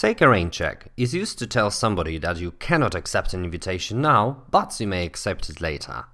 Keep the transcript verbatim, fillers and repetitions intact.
Take a rain check is used to tell somebody that you cannot accept an invitation now, but you may accept it later.